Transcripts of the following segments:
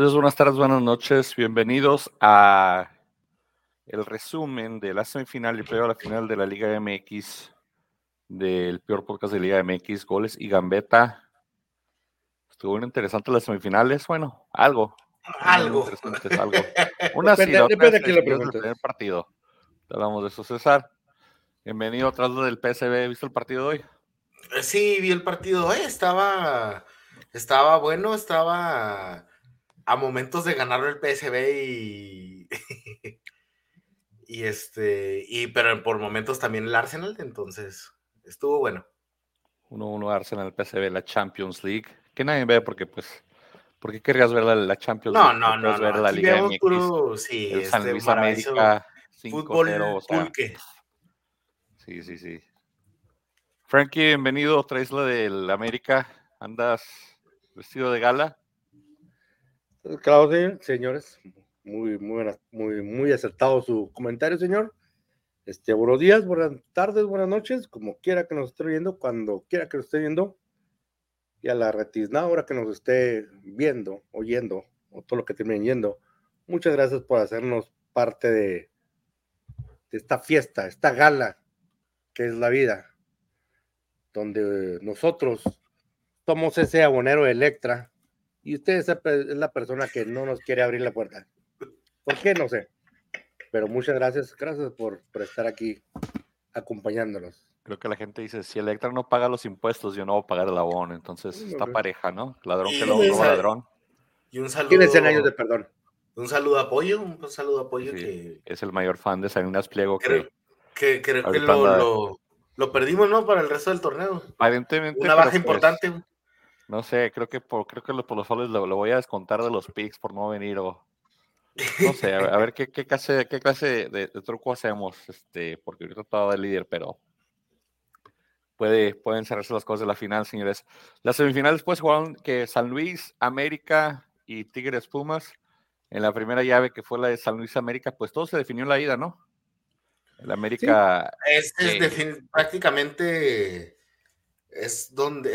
Entonces, buenas tardes, buenas noches, bienvenidos a el resumen de la semifinal y previo a la final de la Liga MX, del peor podcast de Liga MX, Goles y Gambeta. Estuvo bien interesante las semifinales, bueno, algo. Una silla, otra de el primer partido. Te hablamos de eso, César. Bienvenido atrás del PSV, ¿viste el partido de hoy? Sí, vi el partido de hoy, estaba bueno, estaba a momentos de ganar el PSV y pero por momentos también el Arsenal, entonces estuvo bueno. 1-1 Arsenal PSV, la Champions League, que nadie ve porque pues ¿por qué querrías ver la Champions League? No, ver la Liga MX, puro, sí, el San Luis América 5-0, o sea, sí. Frankie, bienvenido, traes la del América, andas vestido de gala. Claro, señores, muy acertado su comentario, señor. Buenos días, buenas tardes, buenas noches, como quiera que nos esté viendo, cuando quiera que nos esté viendo, y a la retiznada hora que nos esté viendo, oyendo, o todo lo que terminen yendo. Muchas gracias por hacernos parte de esta fiesta, esta gala, que es la vida, donde nosotros somos ese abonero de Electra, y usted es la persona que no nos quiere abrir la puerta. ¿Por qué? No sé. Pero muchas gracias por estar aquí acompañándonos. Creo que la gente dice, si Electra no paga los impuestos, yo no voy a pagar el abono. Entonces, está pareja, ¿no? Ladrón que lo roba ladrón. Y un saludo. Tiene 100 años de perdón. Un saludo apoyo. Sí, que es el mayor fan de Salinas Pliego. Creo que lo perdimos, ¿no? Para el resto del torneo. Aparentemente. Una baja importante. Pues, no sé, creo que por los soles lo voy a descontar de los picks por no venir o... No sé, a ver qué clase de truco hacemos, porque ahorita estaba el líder, pero pueden cerrarse las cosas de la final, señores. Las semifinales pues jugaron que San Luis, América y Tigres Pumas. En la primera llave que fue la de San Luis América, pues todo se definió en la ida, ¿no? El América sí. Prácticamente es donde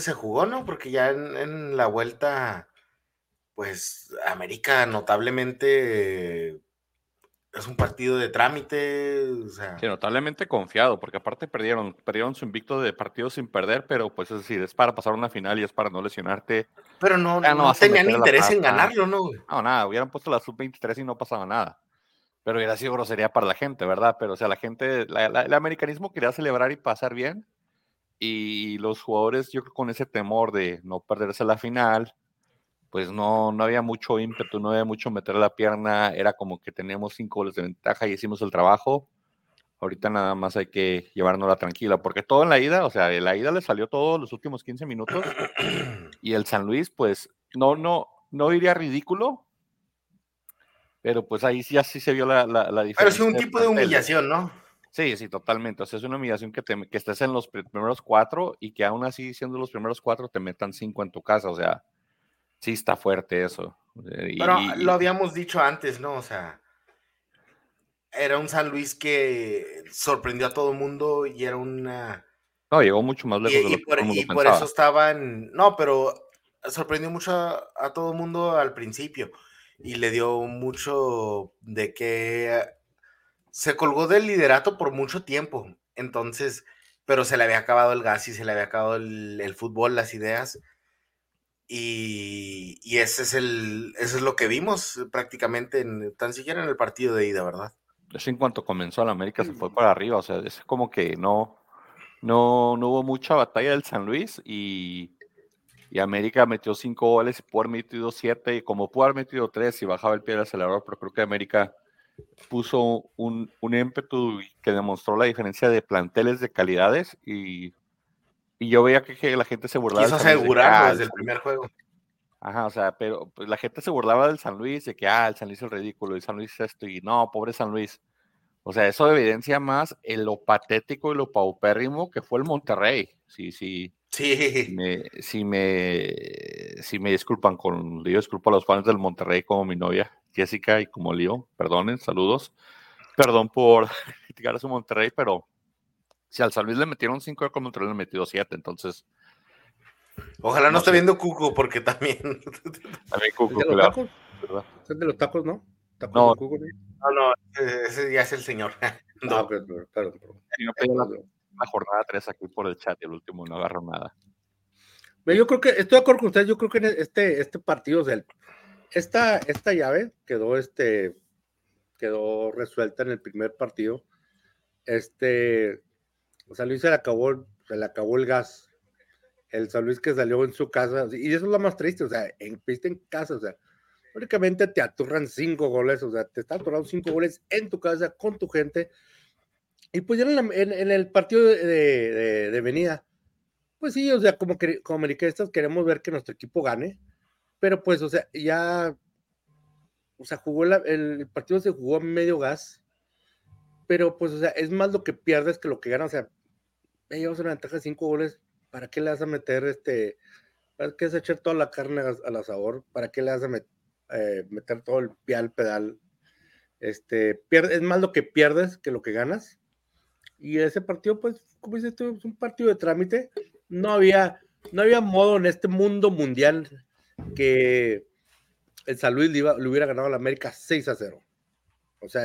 se jugó, ¿no? Porque ya en la vuelta, pues América notablemente es un partido de trámite, o sea. Sí, notablemente confiado, porque aparte perdieron su invicto de partidos sin perder, pero pues es decir, es para pasar una final y es para no lesionarte. Pero no tenían interés en ganarlo, ¿no? No, nada, hubieran puesto la sub-23 y no pasaba nada. Pero hubiera sido grosería para la gente, ¿verdad? Pero o sea, la gente, el americanismo quería celebrar y pasar bien, y los jugadores, yo creo, con ese temor de no perderse la final, pues no había mucho ímpetu, no había mucho meter la pierna, era como que teníamos 5 goles de ventaja y hicimos el trabajo. Ahorita nada más hay que llevárnosla tranquila, porque todo en la ida, o sea, en la ida le salió todo los últimos 15 minutos, y el San Luis, pues, no diría ridículo, pero pues ahí ya sí se vio la diferencia. Pero es un tipo de humillación, ¿no? Sí, totalmente, o sea, es una humillación que estés en los primeros 4, y que aún así, siendo los primeros 4, te metan 5 en tu casa, o sea, sí está fuerte eso. Pero lo habíamos dicho antes, ¿no? O sea, era un San Luis que sorprendió a todo el mundo y era una... No, llegó mucho más lejos de lo que todo el mundo pensaba. Y por eso estaban... No, pero sorprendió mucho a todo el mundo al principio y le dio mucho de que... Se colgó del liderato por mucho tiempo, entonces... Pero se le había acabado el gas y se le había acabado el fútbol, las ideas... Y eso es lo que vimos prácticamente, tan siquiera en el partido de ida, ¿verdad? Eso en cuanto comenzó el América se fue para arriba, o sea, es como que no hubo mucha batalla del San Luis, y América metió 5 goles, pudo haber metido 7, y como pudo haber metido 3 y bajaba el pie del acelerador, pero creo que América puso un ímpetu que demostró la diferencia de planteles, de calidades, y yo veía que la gente se burlaba. Quiso asegurarlo desde el primer juego. Ajá, o sea, pero pues, la gente se burlaba del San Luis, de que, el San Luis es ridículo, y San Luis es esto, y no, pobre San Luis. O sea, eso evidencia más lo patético y lo paupérrimo que fue el Monterrey. Sí. Si me disculpan, yo disculpo a los fans del Monterrey como mi novia, Jessica, y como Leo, perdonen, saludos. Perdón por criticar a su Monterrey, pero... Si al San Luis le metieron 5, al Monterrey le metió 7, entonces Ojalá no esté viendo Cuco, porque también Cuco, claro. ¿Es de los tacos, no? ¿Tacos no. Cuco, no? No, ese ya es el señor. No, pero claro. No pedí la jornada 3 aquí por el chat y el último no agarro nada. Yo creo que, estoy de acuerdo con ustedes, yo creo que en este partido, o sea, esta llave quedó resuelta en el primer partido. San Luis se le acabó el gas. El San Luis que salió en su casa, y eso es lo más triste, o sea, en casa, o sea, únicamente te aturran 5 goles, o sea, te están aturrando 5 goles en tu casa, con tu gente, y pues ya en el partido de venida, pues sí, o sea, como americanistas queremos ver que nuestro equipo gane, pero pues, o sea, ya, o sea, el partido se jugó a medio gas, pero pues, o sea, es más lo que pierdes que lo que ganas, o sea, llevas una ventaja de 5 goles, ¿para qué le vas a meter para qué vas a echar toda la carne al asador? ¿Para qué le vas a meter todo el pie al pedal? Es más lo que pierdes que lo que ganas, y ese partido, pues, como dices tú, es un partido de trámite. No había modo en este mundo mundial que el San Luis le hubiera ganado a la América 6-0. O sea,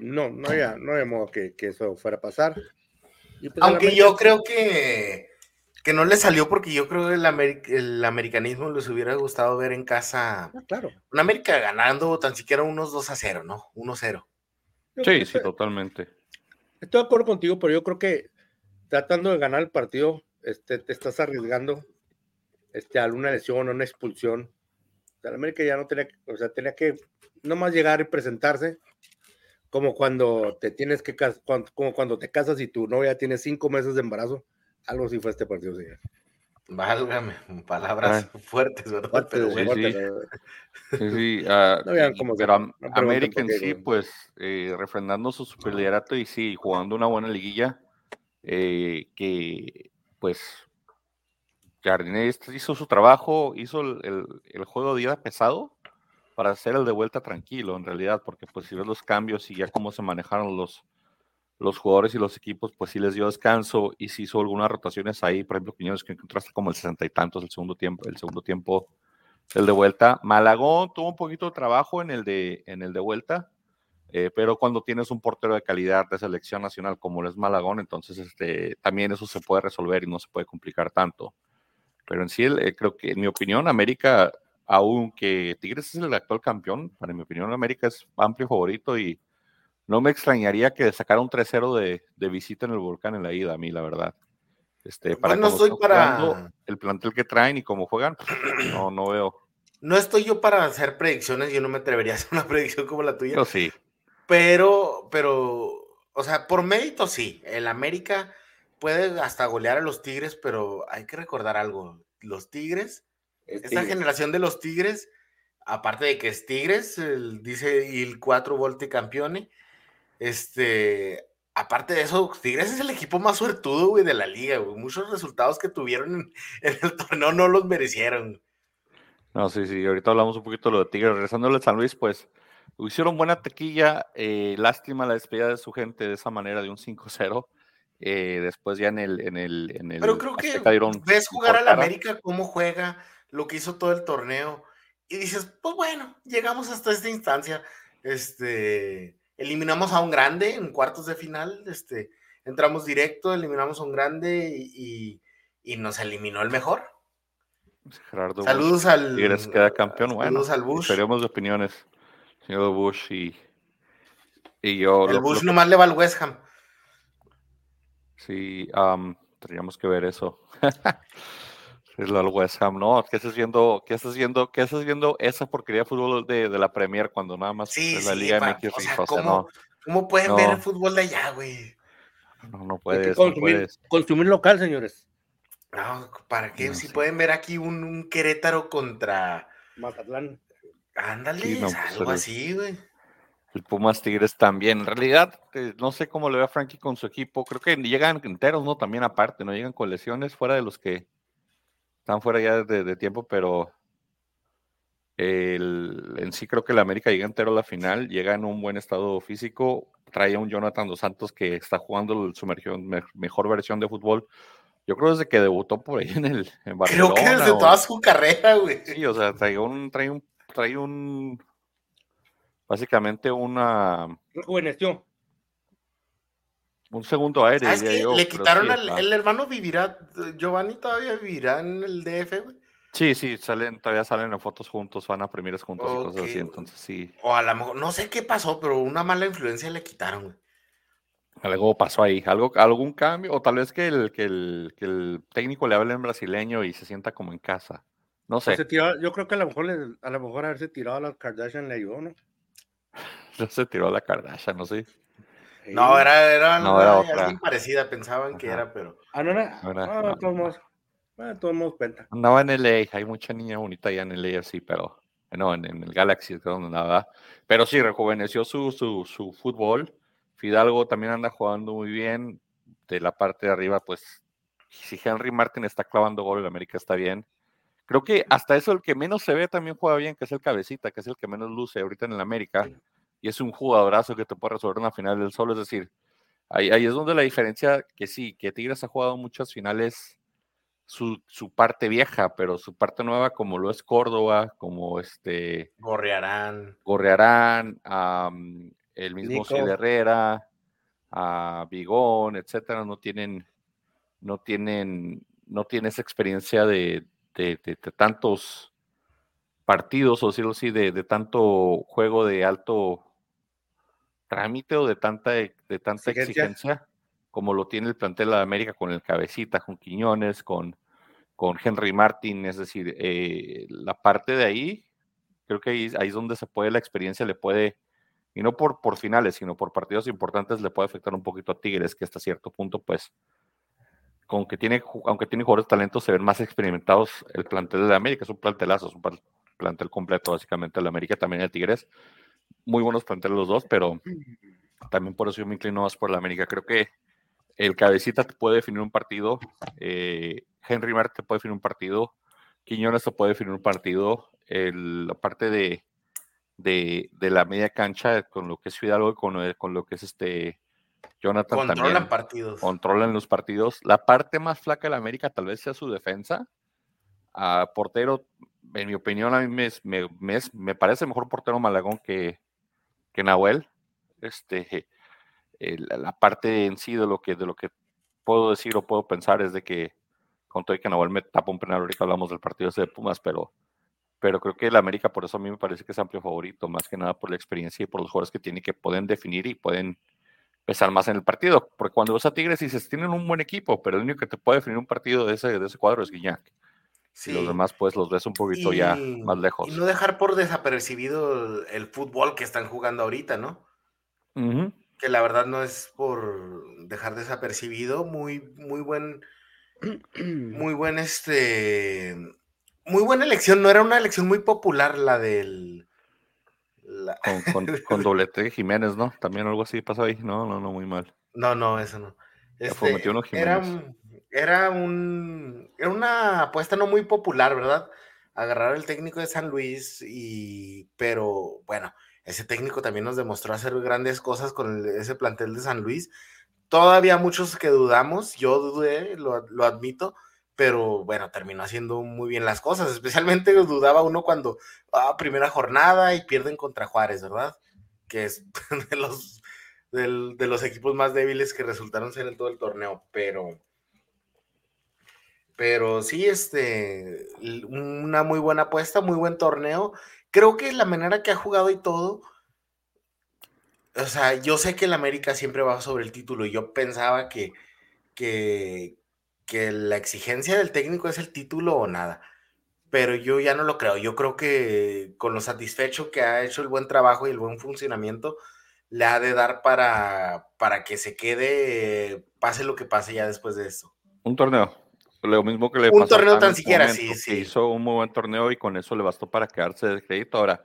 no había modo que eso fuera a pasar. Pues aunque yo creo que no le salió, porque yo creo que el americanismo les hubiera gustado ver en casa, claro, una América ganando tan siquiera unos 2-0, ¿no? 1-0. Sí, totalmente. Estoy de acuerdo contigo, pero yo creo que tratando de ganar el partido, te estás arriesgando a alguna lesión o una expulsión. O sea, el América ya no tenía, o sea, tenía que nomás llegar y presentarse. Como cuando cuando te casas y tu novia tiene 5 meses de embarazo, algo así fue este partido, señor. Válgame, palabras fuertes, ¿verdad? Sí. Pero América en sí, pues, refrendando su superliderato y sí, jugando una buena liguilla, que, pues, Jardine hizo su trabajo, hizo el juego de ida pesado, para hacer el de vuelta tranquilo, en realidad, porque pues si ves los cambios y ya cómo se manejaron los jugadores y los equipos, pues sí les dio descanso y sí hizo algunas rotaciones ahí, por ejemplo, Quiñones que encontraste como el 60 y tantos el segundo tiempo, el de vuelta. Malagón tuvo un poquito de trabajo en el de vuelta, pero cuando tienes un portero de calidad de selección nacional como lo es Malagón, entonces también eso se puede resolver y no se puede complicar tanto. Pero en sí, creo que, en mi opinión, América... Aunque Tigres es el actual campeón, para mi opinión, América es amplio favorito y no me extrañaría que sacara un 3-0 de visita en el Volcán en la ida, a mí, la verdad. No estoy para... El plantel que traen y cómo juegan, no veo. No estoy yo para hacer predicciones, yo no me atrevería a hacer una predicción como la tuya. Pero sí. Pero, o sea, por mérito sí, el América puede hasta golear a los Tigres, pero hay que recordar algo, los Tigres... Esta generación de los Tigres, aparte de que es Tigres, dice il 4 volte campeone, aparte de eso, Tigres es el equipo más suertudo, güey, de la liga, güey. Muchos resultados que tuvieron en el torneo no los merecieron. No, sí, ahorita hablamos un poquito de lo de Tigres. Regresándole a San Luis, pues, hicieron buena tequilla, lástima la despedida de su gente de esa manera, de un 5-0. Después ya en el pero creo que ves jugar al América cómo juega, lo que hizo todo el torneo y dices, pues bueno, llegamos hasta esta instancia, eliminamos a un grande en cuartos de final, entramos directo, eliminamos a un grande y nos eliminó el mejor Gerardo. Saludos Bush. Al Tigres queda campeón, bueno, al Bush. Esperemos de opiniones, señor Bush y yo. El Bush nomás le va al West Ham. Sí, tendríamos que ver eso. Es lo del West Ham, ¿no? ¿Qué estás viendo esa porquería de fútbol de la Premier cuando nada más sí, es la Liga MX? O sea, ¿cómo pueden ver el fútbol de allá, güey? No puedes. Consumir local, señores. No, ¿para qué? No, si sí pueden ver aquí un Querétaro contra Mazatlán. Ándale, sí, no, algo pues, así, güey. El Pumas Tigres también. En realidad, no sé cómo le ve a Frankie con su equipo. Creo que llegan enteros, ¿no? También aparte, ¿no? Llegan con lesiones fuera de los que están fuera ya de tiempo, pero en sí creo que el América llega entero a la final, llega en un buen estado físico, trae a un Jonathan Dos Santos que está jugando su mejor versión de fútbol Yo creo desde que debutó por ahí en Barcelona. Creo que desde toda su carrera, güey. Sí, o sea, trae un básicamente una... rejuveneció. Un segundo aire. ¿Sabes qué? Yo, le quitaron sí, el hermano vivirá, Giovanni todavía vivirá en el DF, güey. Sí, sí, todavía salen en fotos juntos, van a primeras juntos, okay, y cosas así, entonces sí. O a lo mejor, no sé qué pasó, pero una mala influencia le quitaron, güey. Algo pasó ahí, algún cambio, o tal vez que el técnico le hable en brasileño y se sienta como en casa, no sé. Yo creo que a lo mejor haberse tirado a la Kardashian le ayudó, ¿no? No se tiró a la Kardashian, ¿no? Sí. No, era alguien parecida, pensaban, ajá, que era, pero... Ah, no era, todos nos cuenta. Andaba en LA, hay mucha niña bonita allá en LA, sí, pero... No, en el Galaxy, es donde andaba. Pero sí, rejuveneció su fútbol. Fidalgo también anda jugando muy bien. De la parte de arriba, pues... Si Henry Martin está clavando gol, el América está bien. Creo que hasta eso el que menos se ve también juega bien, que es el Cabecita, que es el que menos luce ahorita en el América. Sí. Y es un jugadorazo que te puede resolver una final del solo. Es decir, ahí es donde la diferencia, que sí, que Tigres ha jugado muchas finales, su parte vieja, pero su parte nueva, como lo es Córdoba, como Gorriarán, el mismo Cid Herrera, Vigón, etcétera, no tiene esa experiencia de tantos partidos, o decirlo así, de tanto juego de alto trámite o de tanta exigencia como lo tiene el plantel de América con el Cabecita, con Quiñones, con Henry Martin. Es decir, la parte de ahí, creo que ahí es donde se puede, la experiencia le puede, y no por finales, sino por partidos importantes, le puede afectar un poquito a Tigres, que hasta cierto punto, pues, aunque tiene jugadores de talento, se ven más experimentados el plantel de América. Es un plantelazo, es un plantel completo, básicamente, el América, también el Tigres. Muy buenos planteles los dos, pero también por eso yo me inclino más por el América. Creo que el Cabecita te puede definir un partido, Henry Martin te puede definir un partido, Quiñones te puede definir un partido, la parte de la media cancha, con lo que es Fidalgo, con lo que es Jonathan, controlan los partidos. La parte más flaca de la América tal vez sea su defensa. Portero, en mi opinión, a mí me parece mejor portero Malagón que Nahuel. La parte en sí de lo que puedo decir o puedo pensar es de que, con todo y que Nahuel me tapó un penal, ahorita hablamos del partido ese de Pumas, pero creo que el América, por eso a mí me parece que es amplio favorito, más que nada por la experiencia y por los jugadores que tiene, que pueden definir y pueden pesar más en el partido, porque cuando vas a Tigres dices, tienen un buen equipo, pero el único que te puede definir un partido de ese cuadro es Gignac. Sí. Y los demás, pues, los ves un poquito ya más lejos. Y no dejar por desapercibido el fútbol que están jugando ahorita, ¿no? Uh-huh. Que la verdad no es por dejar desapercibido, muy buena elección. No era una elección muy popular la del... Con doblete de Jiménez, ¿no? También algo así pasó ahí. No, muy mal. No, eso no. Era una apuesta no muy popular, ¿verdad? Agarrar al técnico de San Luis, pero bueno, ese técnico también nos demostró hacer grandes cosas con ese plantel de San Luis. Todavía muchos que dudamos, yo dudé, lo admito, pero bueno, terminó haciendo muy bien las cosas. Especialmente dudaba uno cuando, primera jornada y pierden contra Juárez, ¿verdad? Que es de los equipos más débiles que resultaron ser en todo el torneo, pero sí, una muy buena apuesta, muy buen torneo. Creo que la manera que ha jugado y todo, o sea, yo sé que el América siempre va sobre el título, y yo pensaba que la exigencia del técnico es el título o nada, pero yo ya no lo creo. Yo creo que con lo satisfecho que ha hecho el buen trabajo y el buen funcionamiento, le ha de dar para que se quede, pase lo que pase ya después de esto. Un torneo, lo mismo que le pasó. Un torneo tan siquiera, sí. Hizo un muy buen torneo y con eso le bastó para quedarse de crédito. Ahora,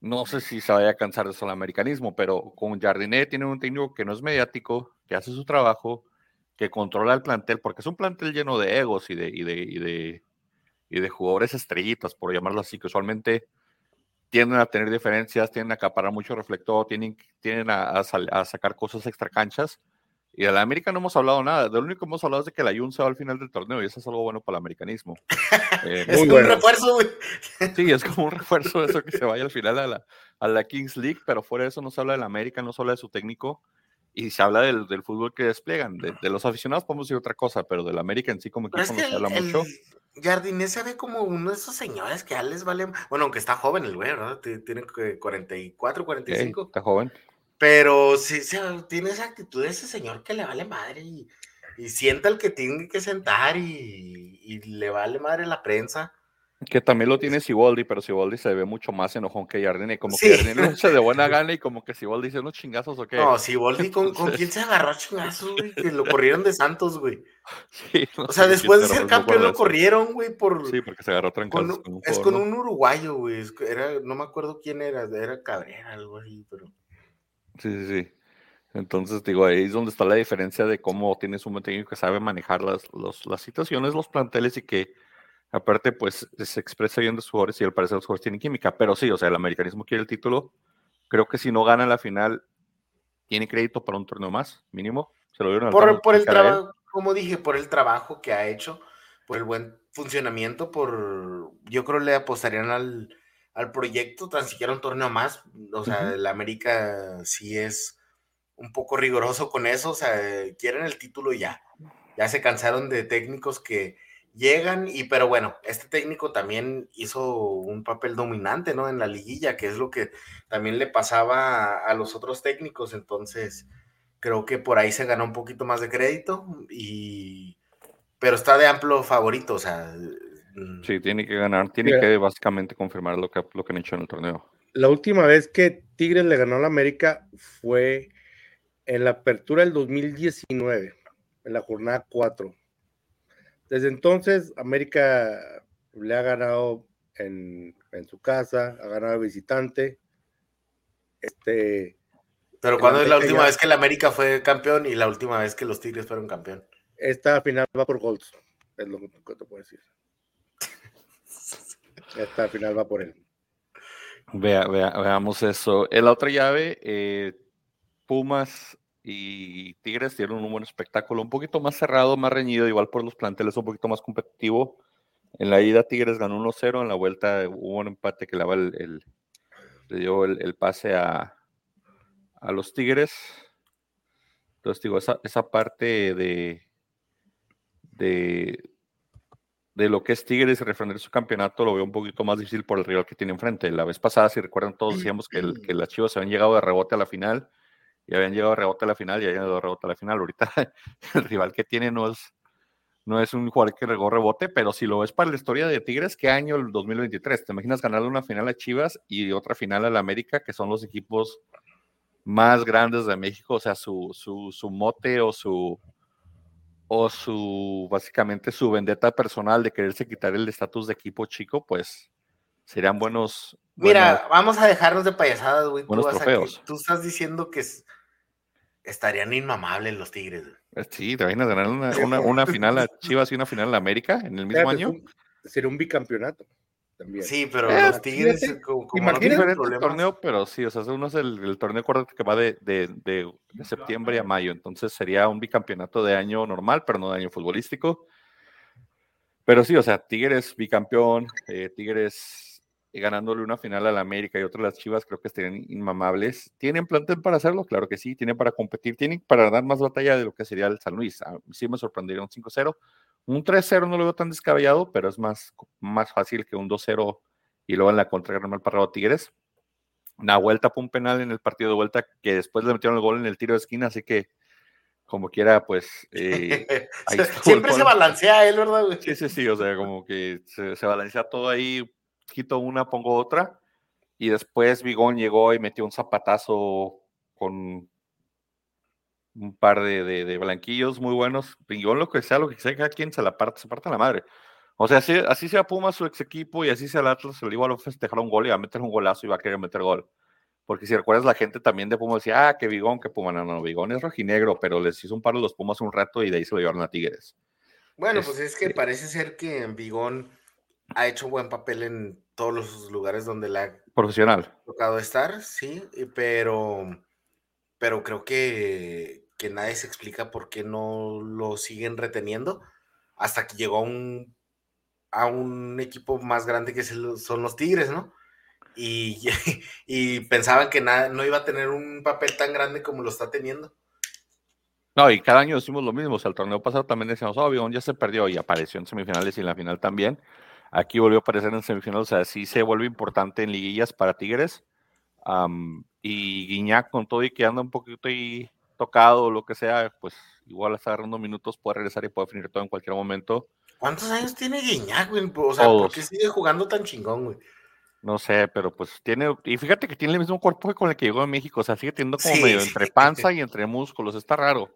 no sé si se vaya a cansar de sudamericanismo, pero con Jardine tiene un técnico que no es mediático, que hace su trabajo, que controla el plantel, porque es un plantel lleno de egos y de jugadores estrellitas, por llamarlo así, que usualmente tienden a tener diferencias, tienden a acaparar mucho reflector, tienden a sacar cosas extracanchas, Y de la América no hemos hablado nada. De lo único que hemos hablado es de que la Jun se va al final del torneo, y eso es algo bueno para el americanismo. Es un refuerzo, güey. Sí, es como un refuerzo eso, que se vaya al final a la Kings League, pero fuera de eso no se habla de la América, no se habla de su técnico, y se habla del fútbol que despliegan. De los aficionados podemos decir otra cosa, pero de la América en sí como equipo no se habla mucho. Jardine se ve como uno de esos señores que ya les vale... Bueno, aunque está joven el güey, ¿verdad? Tiene 44, 45. Está joven. Pero sí, tiene esa actitud de ese señor que le vale madre y sienta el que tiene que sentar y le vale madre la prensa. Que también lo tiene Siboldi, pero Siboldi se ve mucho más enojón que Jardine. Como sí. Que Jardine se de buena gana y como que Siboldi dice unos chingazos o qué. No, Siboldi ¿con quién se agarró chingazos, güey? Que lo corrieron de Santos, güey. Sí, no, o sea, después de ser campeón lo corrieron, güey, por... Sí, porque se agarró trancados. Es con un uruguayo, güey. No me acuerdo quién era Cabrera, algo así, pero... Sí. Entonces, digo, ahí es donde está la diferencia de cómo tienes un técnico que sabe manejar las situaciones, los planteles, y que, aparte, pues, se expresa bien de sus jugadores, y al parecer los jugadores tienen química. Pero sí, o sea, el americanismo quiere el título. Creo que si no gana la final, tiene crédito para un torneo más, mínimo. Se lo dieron por el trabajo, como dije, por el trabajo que ha hecho, por el buen funcionamiento, yo creo le apostarían al proyecto, tan siquiera un torneo más. O sea, uh-huh. El América sí es un poco rigoroso con eso, o sea, quieren el título ya. Ya se cansaron de técnicos que llegan, pero bueno, este técnico también hizo un papel dominante, ¿no? En la liguilla, que es lo que también le pasaba a los otros técnicos, entonces creo que por ahí se ganó un poquito más de crédito, pero está de amplio favorito, o sea... Sí, tiene que ganar, que básicamente confirmar lo que han hecho en el torneo. La última vez que Tigres le ganó a la América fue en la apertura del 2019, en la jornada 4. Desde entonces, América le ha ganado en su casa, ha ganado de visitante. Pero ¿cuándo es la última vez que la América fue campeón y la última vez que los Tigres fueron campeón? Esta final va por goles, es lo que te puedo decir. Hasta el final va por él. Veamos eso. En la otra llave, Pumas y Tigres dieron un buen espectáculo, un poquito más cerrado, más reñido, igual por los planteles, un poquito más competitivo. En la ida Tigres ganó 1-0, en la vuelta hubo un empate que le dio el pase a los Tigres. Entonces digo, esa parte de lo que es Tigres y refrendar su campeonato lo veo un poquito más difícil por el rival que tiene enfrente. La vez pasada, si recuerdan todos, decíamos que las Chivas habían llegado de rebote a la final, y habían llegado de rebote a la final, y habían llegado de rebote a la final. Ahorita el rival que tiene no es un jugador que regó rebote, pero si lo ves para la historia de Tigres, ¿qué año? El 2023. ¿Te imaginas ganarle una final a Chivas y otra final a la América, que son los equipos más grandes de México? O sea, su mote o su, básicamente, su vendetta personal de quererse quitar el estatus de equipo chico, pues serían buenos... Mira, vamos a dejarnos de payasadas, güey. Buenos trofeos. Tú estás diciendo que estarían inmamables los Tigres. Sí, te imaginas ganar una final a Chivas y una final a América en el mismo año. Sería un bicampeonato también. Sí, pero los Tigres... Imagínate no el torneo, pero sí, o sea, uno es el torneo que va de septiembre a mayo, entonces sería un bicampeonato de año normal, pero no de año futbolístico. Pero sí, o sea, Tigres bicampeón, Tigres ganándole una final a la América y otra a las Chivas, creo que estarían inmamables. ¿Tienen plantel para hacerlo? Claro que sí, tienen para competir, tienen para dar más batalla de lo que sería el San Luis. Sí me sorprendería un 5-0. Un 3-0 no lo veo tan descabellado, pero es más fácil que un 2-0 y luego en la contra ganar mal parado Tigres. Nahuel tapó un penal en el partido de vuelta que después le metieron el gol en el tiro de esquina, así que como quiera, pues... ahí siempre se balancea él, ¿verdad? Sí, o sea, como que se balancea todo ahí, quito una, pongo otra, y después Vigón llegó y metió un zapatazo con... un par de blanquillos muy buenos. Pingón, lo que sea, cada quien se parta la madre. O sea, así sea Pumas su ex equipo y así sea el Atlas, se le iba a festejar un gol y va a meter un golazo y va a querer meter gol. Porque si recuerdas, la gente también de Pumas decía, que Vigón, que Pumas. No, Vigón es rojinegro, pero les hizo un par de los Pumas un rato y de ahí se lo llevaron a Tigres. Bueno, pues es que parece ser que Vigón ha hecho buen papel en todos los lugares donde le ha tocado estar, sí, pero creo que que nadie se explica por qué no lo siguen reteniendo, hasta que llegó a un equipo más grande que son los Tigres, ¿no? Y pensaban que no iba a tener un papel tan grande como lo está teniendo. No, y cada año decimos lo mismo. O sea, el torneo pasado también decíamos, Vigón ya se perdió y apareció en semifinales y en la final también. Aquí volvió a aparecer en semifinales. O sea, sí se vuelve importante en liguillas para Tigres. Y Gignac, con todo y que anda un poquito ahí tocado o lo que sea, pues igual está agarrando minutos, puede regresar y puede definir todo en cualquier momento. ¿Cuántos años tiene Gignac, güey? O sea, todos. ¿Por qué sigue jugando tan chingón, güey? No sé, pero pues tiene... Y fíjate que tiene el mismo cuerpo que con el que llegó a México. O sea, sigue teniendo como medio entre panza y entre músculos. Está raro.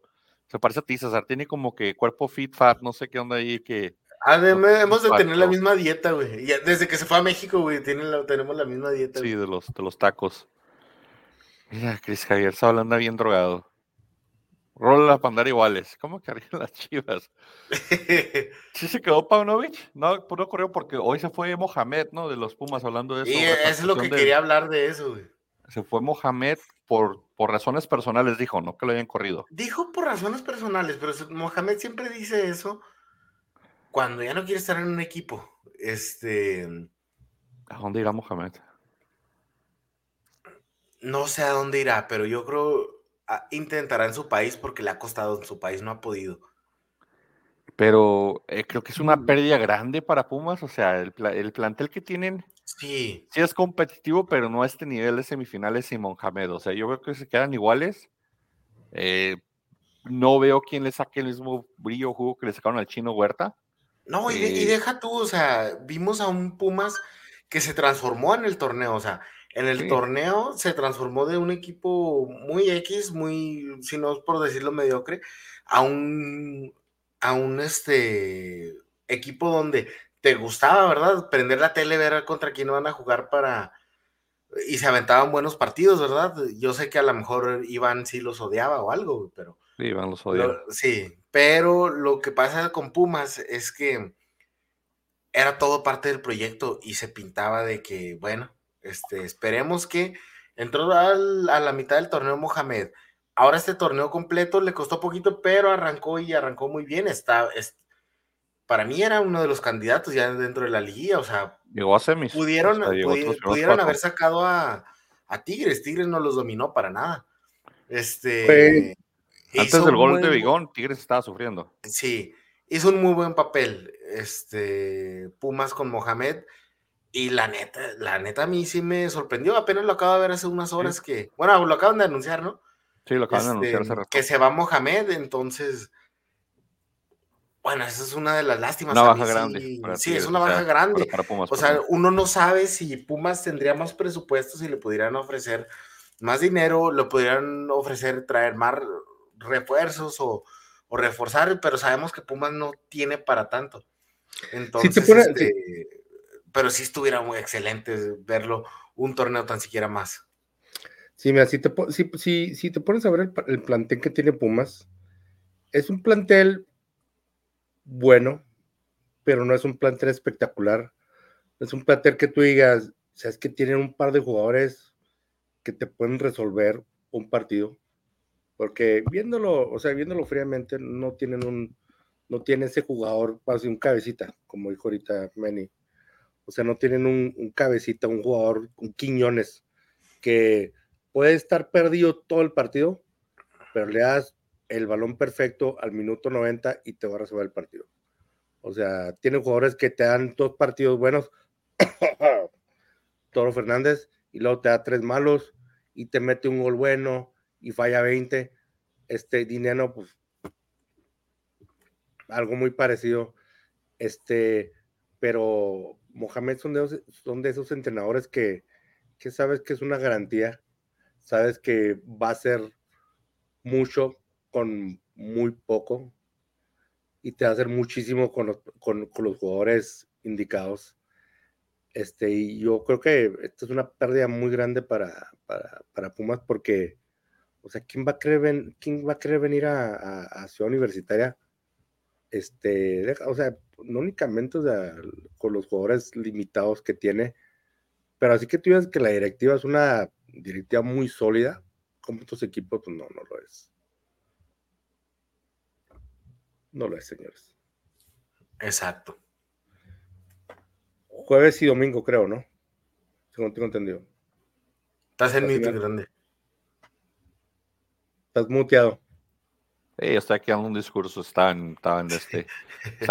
Se parece a ti, César. Tiene como que cuerpo fit, fat, no sé qué onda ahí que... hemos de tener la misma dieta, güey. Desde que se fue a México, güey, tenemos la misma dieta. Sí, de los tacos. Mira, Cris Javier Sábal anda bien drogado. Rola para andar iguales. ¿Cómo que arriba las Chivas? ¿Sí se quedó Paunovic? No, no corrió porque hoy se fue Mohamed, ¿no? De los Pumas, hablando de eso. Sí, eso es lo que quería hablar de eso, güey. Se fue Mohamed por razones personales, dijo, no que lo hayan corrido. Dijo por razones personales, pero Mohamed siempre dice eso cuando ya no quiere estar en un equipo. ¿A dónde irá Mohamed? No sé a dónde irá, pero yo creo... intentará en su país, porque le ha costado en su país, no ha podido. Pero creo que es una pérdida grande para Pumas, o sea, el plantel que tienen sí es competitivo, pero no a este nivel de semifinales sin Mohamed. O sea, yo creo que se quedan iguales. No veo quién le saque el mismo brillo o jugo que le sacaron al Chino Huerta. No, y deja tú, o sea, vimos a un Pumas que se transformó en el torneo, o sea, en el torneo se transformó de un equipo muy X, muy, si no es por decirlo mediocre, a un equipo donde te gustaba, ¿verdad? Prender la tele, ver contra quién van a jugar y se aventaban buenos partidos, ¿verdad? Yo sé que a lo mejor Iván sí los odiaba o algo, pero... Sí, Iván los odiaba. Pero lo que pasa con Pumas es que era todo parte del proyecto y se pintaba de que, bueno... esperemos que entró a la mitad del torneo Mohamed. Ahora este torneo completo le costó poquito, pero arrancó muy bien. Para mí era uno de los candidatos ya dentro de la liguilla, o sea, llegó a semis. Pudieron haber sacado a Tigres. Tigres no los dominó para nada. Antes del gol de Vigón, Tigres estaba sufriendo. Sí, hizo un muy buen papel Pumas con Mohamed. Y la neta a mí sí me sorprendió. Apenas lo acabo de ver hace unas horas que... Bueno, lo acaban de anunciar, ¿no? Sí, lo acaban de anunciar hace rato. Que se va Mohamed, entonces... Bueno, esa es una de las lástimas. Una baja grande. Sí, es una baja grande. Para Pumas, o sea, uno no sabe si Pumas tendría más presupuesto, si le pudieran ofrecer más dinero, le pudieran ofrecer traer más refuerzos o reforzar, pero sabemos que Pumas no tiene para tanto. Entonces... Si te pones, pero sí estuviera muy excelente verlo un torneo tan siquiera más. Sí, mira, si te pones a ver el plantel que tiene Pumas, es un plantel bueno, pero no es un plantel espectacular. Es un plantel que tú digas, sabes que tienen un par de jugadores que te pueden resolver un partido, porque viéndolo fríamente, no tiene ese jugador, así un cabecita, como dijo ahorita Manny. O sea, no tienen un cabecita, un jugador, un Quiñones, que puede estar perdido todo el partido, pero le das el balón perfecto al minuto 90 y te va a resolver el partido. O sea, tienen jugadores que te dan dos partidos buenos, Toro Fernández, y luego te da tres malos, y te mete un gol bueno, y falla 20. Dineno, pues, algo muy parecido. Pero... Mohamed son de esos entrenadores que sabes que es una garantía, sabes que va a ser mucho con muy poco y te va a hacer muchísimo con los jugadores indicados. Y yo creo que esta es una pérdida muy grande para Pumas, porque, o sea, ¿quién va a querer venir a Ciudad Universitaria? O sea, no únicamente, o sea, con los jugadores limitados que tiene, pero así que tú dices que la directiva es una directiva muy sólida, como estos equipos, pues no lo es. No lo es, señores. Exacto. Jueves y domingo, creo, ¿no? Según tengo entendido. Estás en mute, grande. Estás muteado. Sí, está aquí dando un discurso. Estaba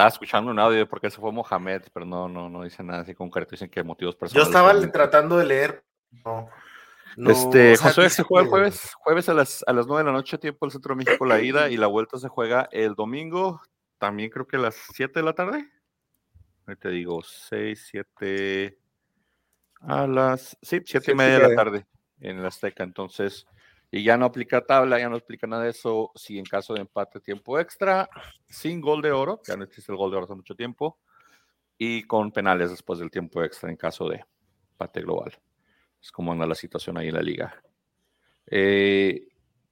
escuchando un audio porque se fue Mohamed, pero no dice nada así concreto. Dicen que motivos personales. Yo estaba tratando de leer. José, se juega el jueves a las 9 de la noche, tiempo del Centro de México, la ida, y la vuelta se juega el domingo, también creo que a las 7 de la tarde. Ahí te digo, 7 a las 7 y media de la tarde en el Azteca, entonces, y ya no aplica tabla, ya no explica nada de eso, si en caso de empate, tiempo extra, sin gol de oro, ya no existe el gol de oro hace mucho tiempo, y con penales después del tiempo extra en caso de empate global. Es como anda la situación ahí en la liga.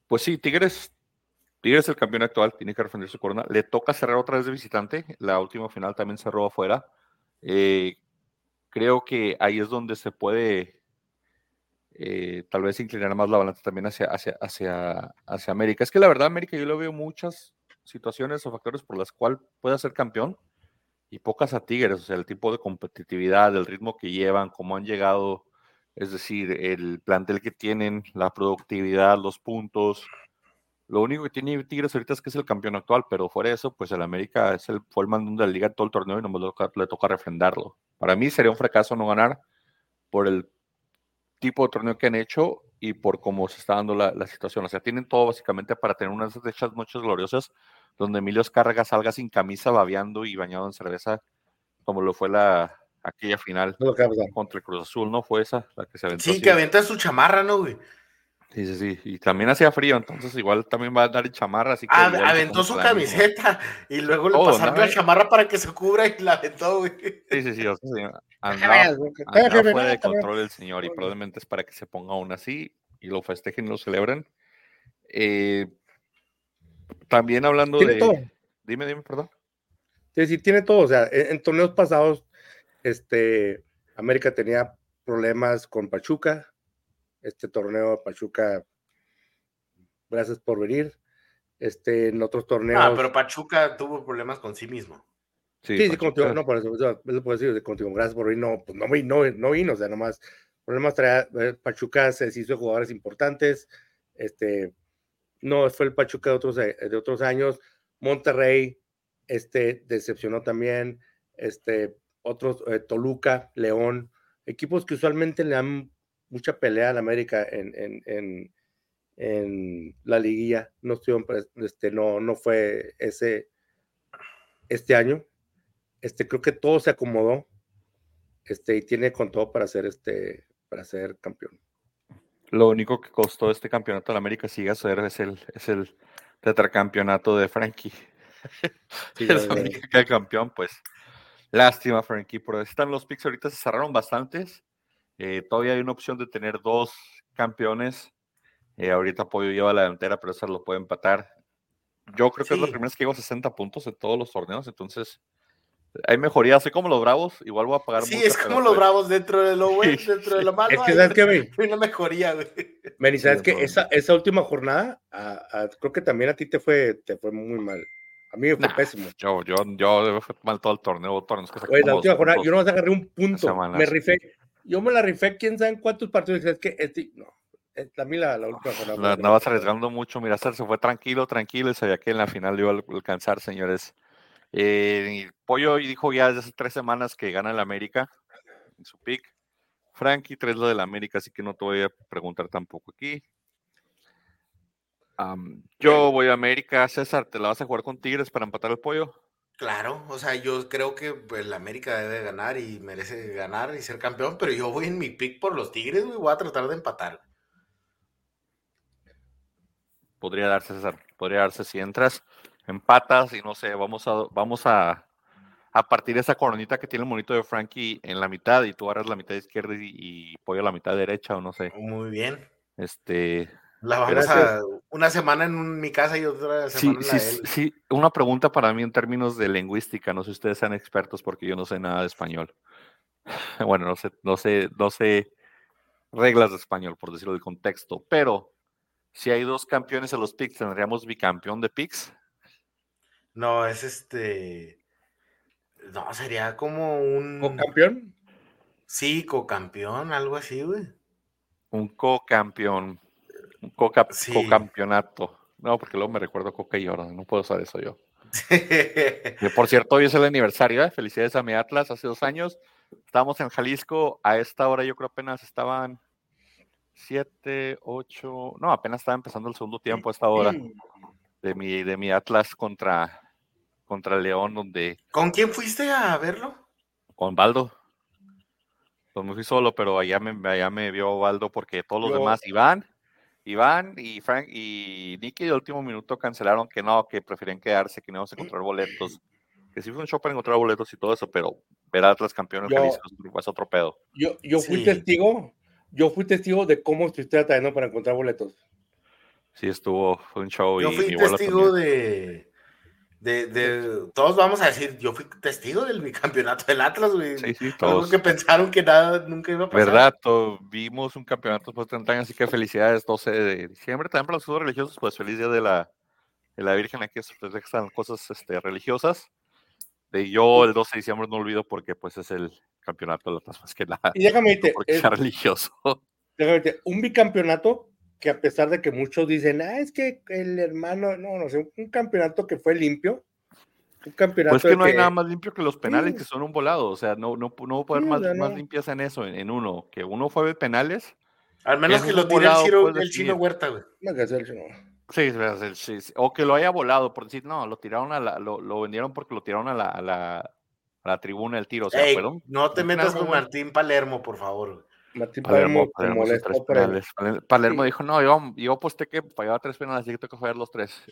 Pues sí, Tigres es el campeón actual, tiene que refender su corona. Le toca cerrar otra vez de visitante. La última final también cerró afuera. Creo que ahí es donde se puede tal vez inclinar más la balanza también hacia América. Es que la verdad, América, yo le veo muchas situaciones o factores por las cuales pueda ser campeón y pocas a Tigres. O sea, el tipo de competitividad, el ritmo que llevan, cómo han llegado... Es decir, el plantel que tienen, la productividad, los puntos. Lo único que tiene Tigres ahorita es que es el campeón actual, pero fuera de eso, pues el América fue el mandón de la liga todo el torneo y no le toca refrendarlo. Para mí sería un fracaso no ganar por el tipo de torneo que han hecho y por cómo se está dando la situación. O sea, tienen todo básicamente para tener unas de esas noches gloriosas donde Emilio Escárraga salga sin camisa, babeando y bañado en cerveza, como lo fue aquella final contra el Cruz Azul, ¿no? Fue esa la que se aventó. Sí, así. Que aventa su chamarra, ¿no, güey? Sí. Y también hacía frío, entonces igual también va a dar chamarra. Así que aventó su camiseta y luego le pasaron la chamarra para que se cubra y la aventó, güey. Sí. O sea, andaba fuera de control el señor y probablemente es para que se ponga aún así y lo festejen y lo celebren. También hablando de... Todo. Dime, perdón. Sí, tiene todo. O sea, en torneos pasados América tenía problemas con Pachuca. Este torneo Pachuca, gracias por venir. En otros torneos. Pero Pachuca tuvo problemas con sí mismo. Sí, contigo, no, por eso puedo decir, contigo, gracias por venir. No, pues no vino, o sea, nomás problemas traía. Pachuca se deshizo de jugadores importantes. No fue el Pachuca de otros años. Monterrey, decepcionó también. Otros, Toluca, León, equipos que usualmente le dan mucha pelea al América en la liguilla, no fue este año. Creo que todo se acomodó, y tiene con todo para ser para ser campeón. Lo único que costó este campeonato al América sigue a ser es el tetracampeonato de Frankie. Sí, es el único que campeón, pues. Lástima, Frankie, pero están los picks ahorita, se cerraron bastantes. Todavía hay una opción de tener dos campeones. Ahorita Pollo lleva la delantera, pero eso lo puede empatar. Yo creo que es la primera vez que llevo 60 puntos en todos los torneos, entonces hay mejoría. Soy como los Bravos, igual voy a pagar. Sí, mucho, es como los Bravos dentro de lo bueno, dentro de lo malo. Hay una mejoría, güey. Meni, ¿sabes qué? Esa última jornada, creo que también a ti te fue muy mal. A mí me fue pésimo. Yo fue mal todo el torneo. Oye, la última jornada, yo no agarré un punto. Me rifé. Yo me la rifé, quién sabe en cuántos partidos. Es que también la última jornada. No vas arriesgando mucho. Mira, se fue tranquilo. Y sabía que en la final iba a alcanzar, señores. Pollo dijo ya desde hace 3 semanas que gana el América en su pick. Frankie, 3 lo del América, así que no te voy a preguntar tampoco aquí. Yo voy a América. César, ¿te la vas a jugar con Tigres para empatar el pollo? Claro, o sea, yo creo que el América debe ganar y merece ganar y ser campeón, pero yo voy en mi pick por los Tigres, güey, voy a tratar de empatar. Podría darse, César, si entras, empatas y no sé, vamos a partir esa coronita que tiene el monito de Frankie en la mitad y tú agarras la mitad izquierda y pollo la mitad derecha o no sé. Muy bien. La vamos a una semana en mi casa y otra semana en la de él. Sí, una pregunta para mí en términos de lingüística, no sé si ustedes sean expertos porque yo no sé nada de español. Bueno, no sé reglas de español, por decirlo del contexto, pero si hay dos campeones en los picks, ¿tendríamos bicampeón de picks? No, es No, sería como un... ¿Cocampeón? Sí, cocampeón, algo así, güey. Un cocampeón. Un cocampeonato. No, porque luego me recuerdo Coca y Jordan. No puedo usar eso yo. Que, por cierto, hoy es el aniversario, ¿eh? Felicidades a mi Atlas. Hace 2 años estábamos en Jalisco. A esta hora yo creo apenas estaban 7, 8... No, apenas estaba empezando el segundo tiempo a esta hora. De mi Atlas contra León, donde... ¿Con quién fuiste a verlo? Con Baldo. Pues me fui solo, pero allá me vio Baldo porque todos los demás, Iván y Frank y Nicky, de último minuto cancelaron que no, que preferían quedarse, que no íbamos a encontrar boletos. Que sí fue un show para encontrar boletos y todo eso, pero ver a Atlas campeón en Jalisco es otro pedo. Yo fui testigo de cómo estuviste tratando para encontrar boletos. Sí, fue un show. Yo fui testigo de todos, vamos a decir, yo fui testigo del bicampeonato del Atlas, güey. Sí, todos. Que pensaron que nada, nunca iba a pasar. ¿Verdad? Vimos un campeonato después de 30 años, así que felicidades, 12 de diciembre. También para los estudios religiosos, pues feliz día de la Virgen, aquí están cosas religiosas. Yo el 12 de diciembre no olvido porque pues es el campeonato del Atlas más que nada. Y déjame decirte, porque es religioso. Déjame decirte, un bicampeonato que a pesar de que muchos dicen, es que el hermano, no sé, un campeonato que fue limpio, un campeonato... Pues es que no hay nada más limpio que los penales, que son un volado, o sea, no puede haber más limpias en eso, en uno, que uno fue de penales... Al menos que lo tire el Chino Huerta, güey. No, que es el Chino. Sí, o que lo haya volado, por decir, no, lo vendieron porque lo tiraron a la tribuna del tiro, o sea, perdón. No te metas con Martín Palermo, por favor. Martín Palermo molestó, Palermo dijo, no, yo aposté que fallaba 3 penales, así que tengo que fallar los 3.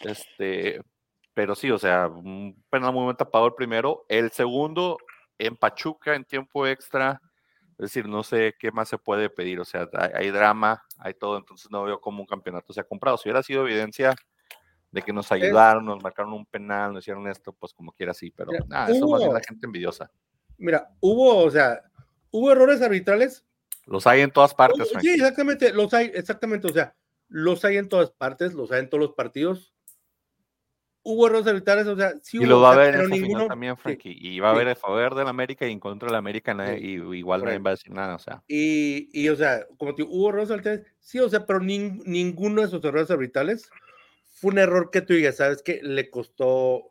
Pero sí, o sea, un penal muy buen tapado el primero, el segundo en Pachuca en tiempo extra, es decir, no sé qué más se puede pedir, o sea, hay drama, hay todo, entonces no veo cómo un campeonato se ha comprado. Si hubiera sido evidencia de que nos ayudaron, nos marcaron un penal, nos hicieron esto, pues como quiera sí, pero nada, eso más bien la gente envidiosa. Mira, hubo errores arbitrales. Los hay en todas partes. Sí, Frank. Exactamente, los hay, exactamente, o sea, los hay en todas partes, los hay en todos los partidos. Hubo errores arbitrales, o sea, sí hubo. Y lo va a haber en esa final también, Frankie, sí, y va a haber a favor del América y en contra del América, sí, y igual nadie va a decir nada, o sea. Y o sea, como te digo, hubo errores arbitrales, sí, o sea, pero ninguno de esos errores arbitrales fue un error que tú digas, ¿sabes qué? Le costó o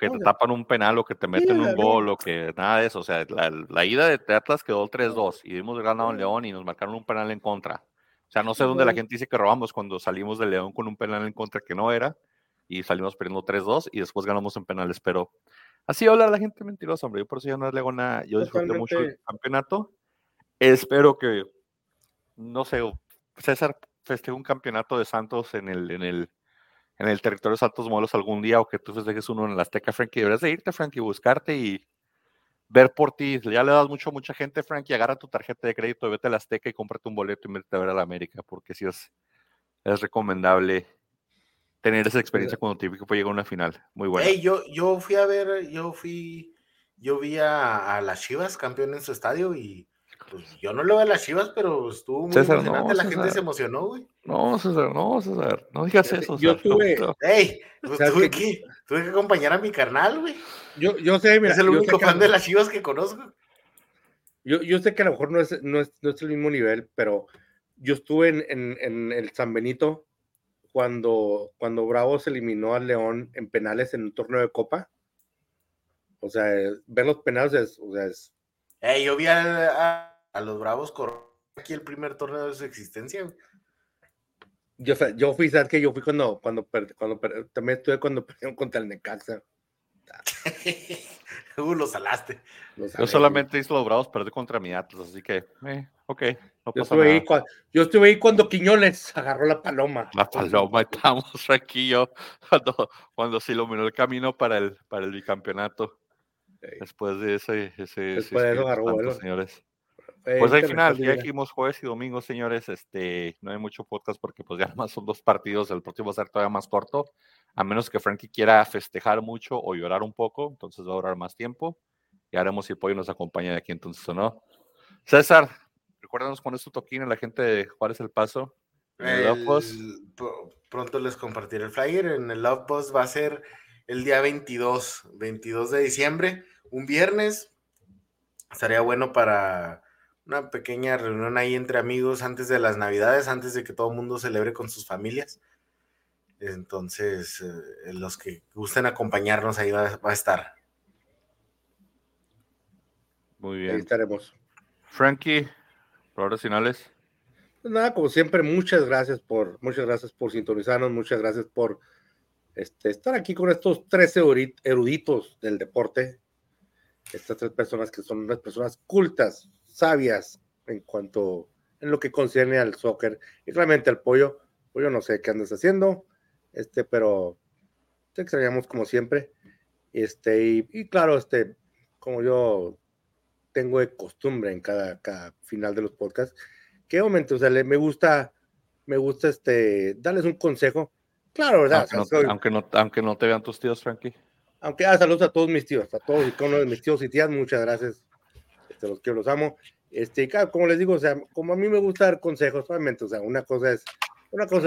que te tapan un penal, o que te meten un gol, o que nada de eso. O sea, la ida de Atlas quedó 3-2 y hemos ganado en León y nos marcaron un penal en contra. O sea, no sé dónde la gente dice que robamos cuando salimos de León con un penal en contra que no era y salimos perdiendo 3-2 y después ganamos en penales. Pero así habla la gente mentirosa, hombre. Yo por eso ya no le hago nada. Yo disfruté mucho el campeonato. Espero que, no sé, César festeje un campeonato de Santos en el territorio de Santos Morelos algún día, o que tú festejes uno en el Azteca, Frankie. Deberías de irte, Frankie, buscarte y ver por ti. Ya le das mucho a mucha gente, Frankie. Agarra tu tarjeta de crédito, vete al Azteca y cómprate un boleto y vete a ver a la América, porque sí es recomendable tener esa experiencia cuando típico puede llegar a una final. Muy bueno. Yo vi a las Chivas campeón en su estadio y pues yo no lo veo a las Chivas, pero estuvo muy emocionante, la gente se emocionó, güey. No, César, no digas eso, César. Tuve que acompañar a mi carnal, güey. Yo sé, mira. Es el único fan de las Chivas que conozco. Yo sé que a lo mejor no es el mismo nivel, pero yo estuve en el San Benito cuando Bravos eliminó al León en penales en un torneo de Copa. O sea, ver los penales es yo vi a los Bravos correr aquí el primer torneo de su existencia. Yo fui cuando también estuve cuando perdieron contra el Necaxa. Lo salaste. Yo solamente hice los Bravos perder contra mi Atlas, así que ok, no pasa nada. Yo estuve ahí cuando Quiñones agarró la paloma. La paloma, estamos aquí yo cuando se iluminó el camino para el bicampeonato. Después de ese, señores. Pues al final, ya dijimos jueves y domingo, señores, no hay mucho podcast porque pues ya más son 2 partidos, el próximo va a ser todavía más corto, a menos que Frankie quiera festejar mucho o llorar un poco, entonces va a durar más tiempo, y haremos si Pollo nos acompaña de aquí entonces o no. César, recuérdanos cuando es tu toquín a la gente de Juárez El Paso. Pronto les compartiré el flyer, en el Love Post va a ser el día 22 de diciembre, un viernes. Estaría bueno para una pequeña reunión ahí entre amigos antes de las Navidades, antes de que todo el mundo celebre con sus familias. Entonces, los que gusten acompañarnos ahí va a estar. Muy bien. Ahí estaremos. Frankie, palabras finales. Pues nada, como siempre, muchas gracias por sintonizarnos, muchas gracias por estar aquí con estos tres eruditos del deporte. Estas tres personas que son unas personas cultas, sabias en lo que concierne al soccer y realmente al pollo. Pues yo no sé qué andas haciendo, pero te extrañamos como siempre. Y claro, como yo tengo de costumbre en cada final de los podcasts, que obviamente, o sea, me gusta darles un consejo. Claro, ¿verdad? Aunque no te vean tus tíos, Frankie. Saludos a todos mis tíos, a todos y cada uno de mis tíos y tías, muchas gracias. Los quiero, los amo. Como les digo, o sea, como a mí me gusta dar consejos, obviamente, o sea, una cosa es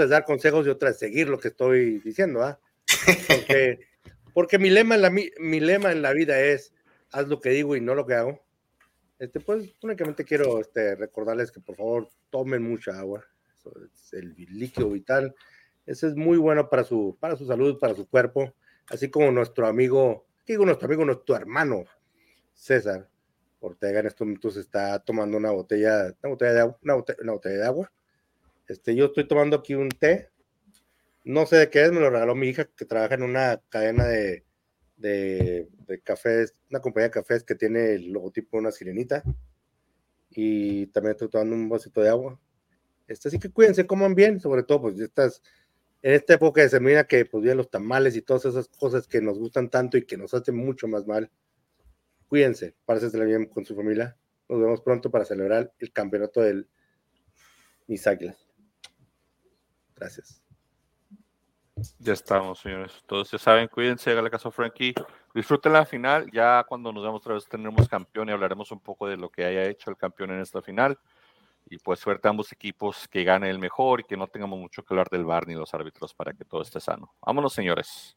dar consejos y otra es seguir lo que estoy diciendo, ¿ah? Porque mi lema en la vida es haz lo que digo y no lo que hago. Pues únicamente quiero recordarles que por favor tomen mucha agua. Eso es el líquido vital. Eso es muy bueno para su salud, para su cuerpo, así como nuestro hermano César Ortega en estos momentos está tomando una botella de agua. Yo estoy tomando aquí un té, no sé de qué es, me lo regaló mi hija que trabaja en una cadena de cafés, una compañía de cafés que tiene el logotipo de una sirenita, y también estoy tomando un vasito de agua. Así que cuídense, coman bien, sobre todo pues en esta época de semana que pues vienen los tamales y todas esas cosas que nos gustan tanto y que nos hacen mucho más mal. Cuídense, pásensela bien con su familia. Nos vemos pronto para celebrar el campeonato de mis Águilas. Gracias. Ya estamos, señores. Todos ya saben, cuídense, háganle caso a Frankie. Disfruten la final. Ya cuando nos veamos otra vez tendremos campeón y hablaremos un poco de lo que haya hecho el campeón en esta final. Y pues suerte a ambos equipos, que gane el mejor y que no tengamos mucho que hablar del VAR ni los árbitros para que todo esté sano. Vámonos, señores.